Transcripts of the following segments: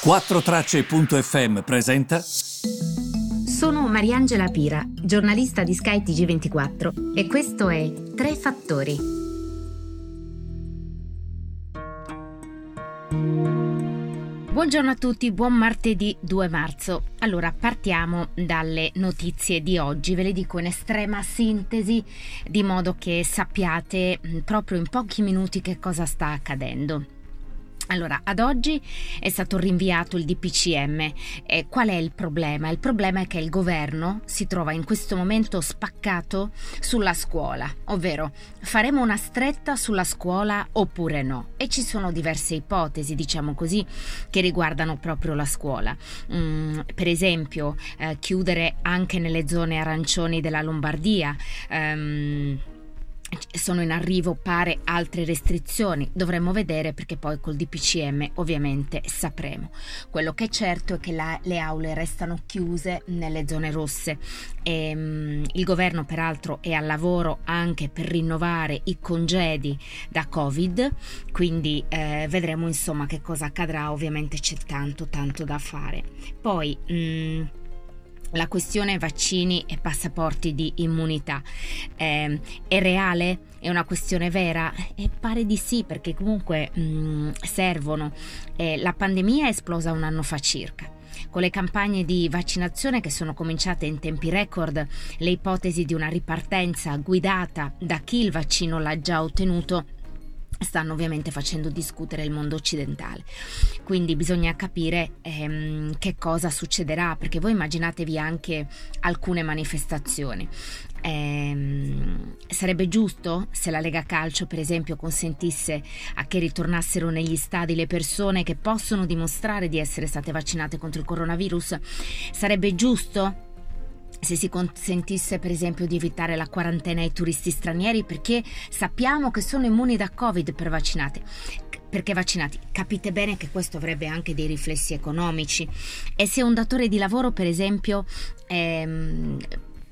Quattrotracce.fm presenta. Sono Mariangela Pira, giornalista di Sky TG24 e questo è Tre Fattori. Buongiorno a tutti, buon martedì 2 marzo. Allora, partiamo dalle notizie di oggi, ve le dico in estrema sintesi, di modo che sappiate proprio in pochi minuti che cosa sta accadendo. Allora, ad oggi è stato rinviato il DPCM. Qual è il problema? Il problema è che il governo si trova in questo momento spaccato sulla scuola, ovvero faremo una stretta sulla scuola oppure no? E ci sono diverse ipotesi, diciamo così, che riguardano proprio la scuola. Per esempio, chiudere anche nelle zone arancioni della Lombardia. Sono in arrivo pare altre restrizioni, dovremmo vedere perché poi col DPCM ovviamente sapremo. Quello che è certo è che le aule restano chiuse nelle zone rosse. Il governo peraltro è al lavoro anche per rinnovare i congedi da Covid, quindi vedremo insomma che cosa accadrà, ovviamente c'è tanto da fare. Poi la questione vaccini e passaporti di immunità è reale? È una questione vera? E pare di sì, perché comunque servono. La pandemia è esplosa un anno fa circa. Con le campagne di vaccinazione che sono cominciate in tempi record, le ipotesi di una ripartenza guidata da chi il vaccino l'ha già ottenuto stanno ovviamente facendo discutere il mondo occidentale, quindi bisogna capire che cosa succederà, perché voi immaginatevi anche alcune manifestazioni. Sarebbe giusto se la Lega Calcio per esempio consentisse a che ritornassero negli stadi le persone che possono dimostrare di essere state vaccinate contro il coronavirus? Sarebbe giusto se si consentisse per esempio di evitare la quarantena ai turisti stranieri, perché sappiamo che sono immuni da Covid perché vaccinati? Capite bene che questo avrebbe anche dei riflessi economici. E se un datore di lavoro per esempio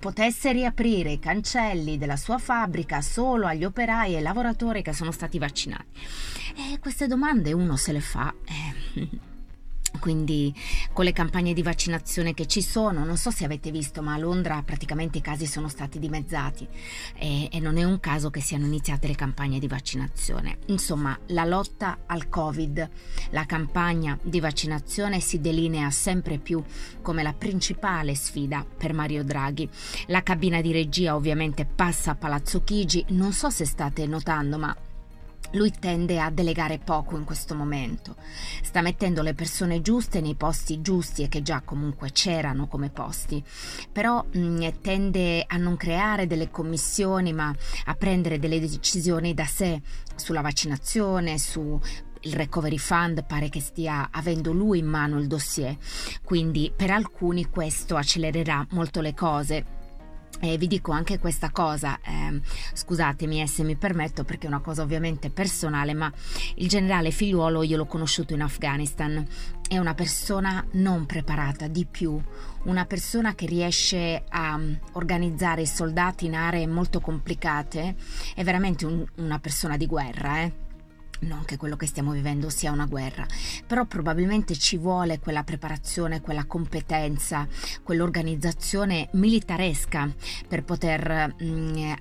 potesse riaprire i cancelli della sua fabbrica solo agli operai e lavoratori che sono stati vaccinati? Queste domande uno se le fa. Quindi con le campagne di vaccinazione che ci sono, non so se avete visto, ma a Londra praticamente i casi sono stati dimezzati e non è un caso che siano iniziate le campagne di vaccinazione. Insomma, la lotta al Covid, la campagna di vaccinazione si delinea sempre più come la principale sfida per Mario Draghi. La cabina di regia ovviamente passa a Palazzo Chigi, non so se state notando, ma lui tende a delegare poco in questo momento, sta mettendo le persone giuste nei posti giusti e che già comunque c'erano come posti, però tende a non creare delle commissioni ma a prendere delle decisioni da sé sulla vaccinazione, su il Recovery Fund pare che stia avendo lui in mano il dossier, quindi per alcuni questo accelererà molto le cose. Vi dico anche questa cosa, scusatemi se mi permetto perché è una cosa ovviamente personale, ma il generale Figliuolo io l'ho conosciuto in Afghanistan, è una persona non preparata di più, una persona che riesce a organizzare i soldati in aree molto complicate, è veramente una persona di guerra, Non che quello che stiamo vivendo sia una guerra, però probabilmente ci vuole quella preparazione, quella competenza, quell'organizzazione militaresca per poter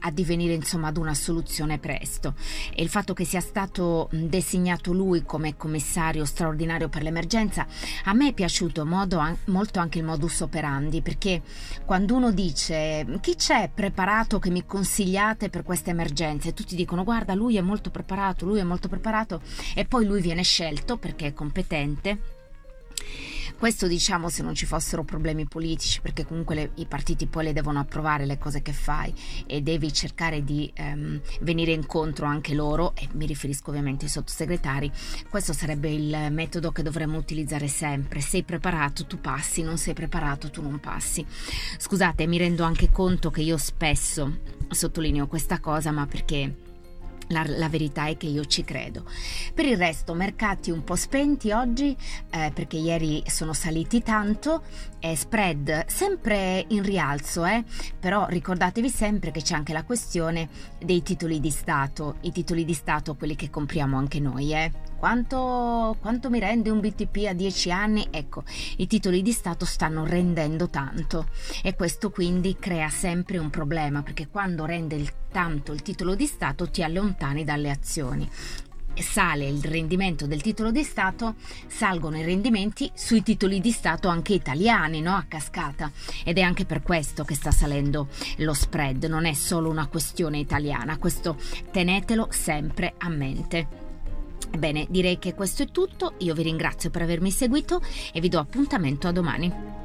addivenire insomma ad una soluzione presto. E il fatto che sia stato designato lui come commissario straordinario per l'emergenza, a me è piaciuto molto anche il modus operandi, perché quando uno dice chi c'è preparato che mi consigliate per questa emergenza e tutti dicono guarda lui è molto preparato e poi lui viene scelto perché è competente. Questo diciamo se non ci fossero problemi politici, perché comunque i partiti poi le devono approvare le cose che fai e devi cercare di venire incontro anche loro, e mi riferisco ovviamente ai sottosegretari. Questo sarebbe il metodo che dovremmo utilizzare sempre: sei preparato tu passi, non sei preparato tu non passi. Scusate, mi rendo anche conto che io spesso sottolineo questa cosa, ma perché la verità è che io ci credo. Per il resto mercati un po' spenti oggi perché ieri sono saliti tanto, spread sempre in rialzo, però ricordatevi sempre che c'è anche la questione dei titoli di Stato, quelli che compriamo anche noi. quanto mi rende un BTP a 10 anni? Ecco, i titoli di Stato stanno rendendo tanto e questo quindi crea sempre un problema, perché quando rende tanto il titolo di Stato ti allontani dalle azioni. Sale il rendimento del titolo di Stato, salgono i rendimenti sui titoli di Stato anche italiani, no? A cascata, ed è anche per questo che sta salendo lo spread, non è solo una questione italiana, questo tenetelo sempre a mente. Bene, direi che questo è tutto, io vi ringrazio per avermi seguito e vi do appuntamento a domani.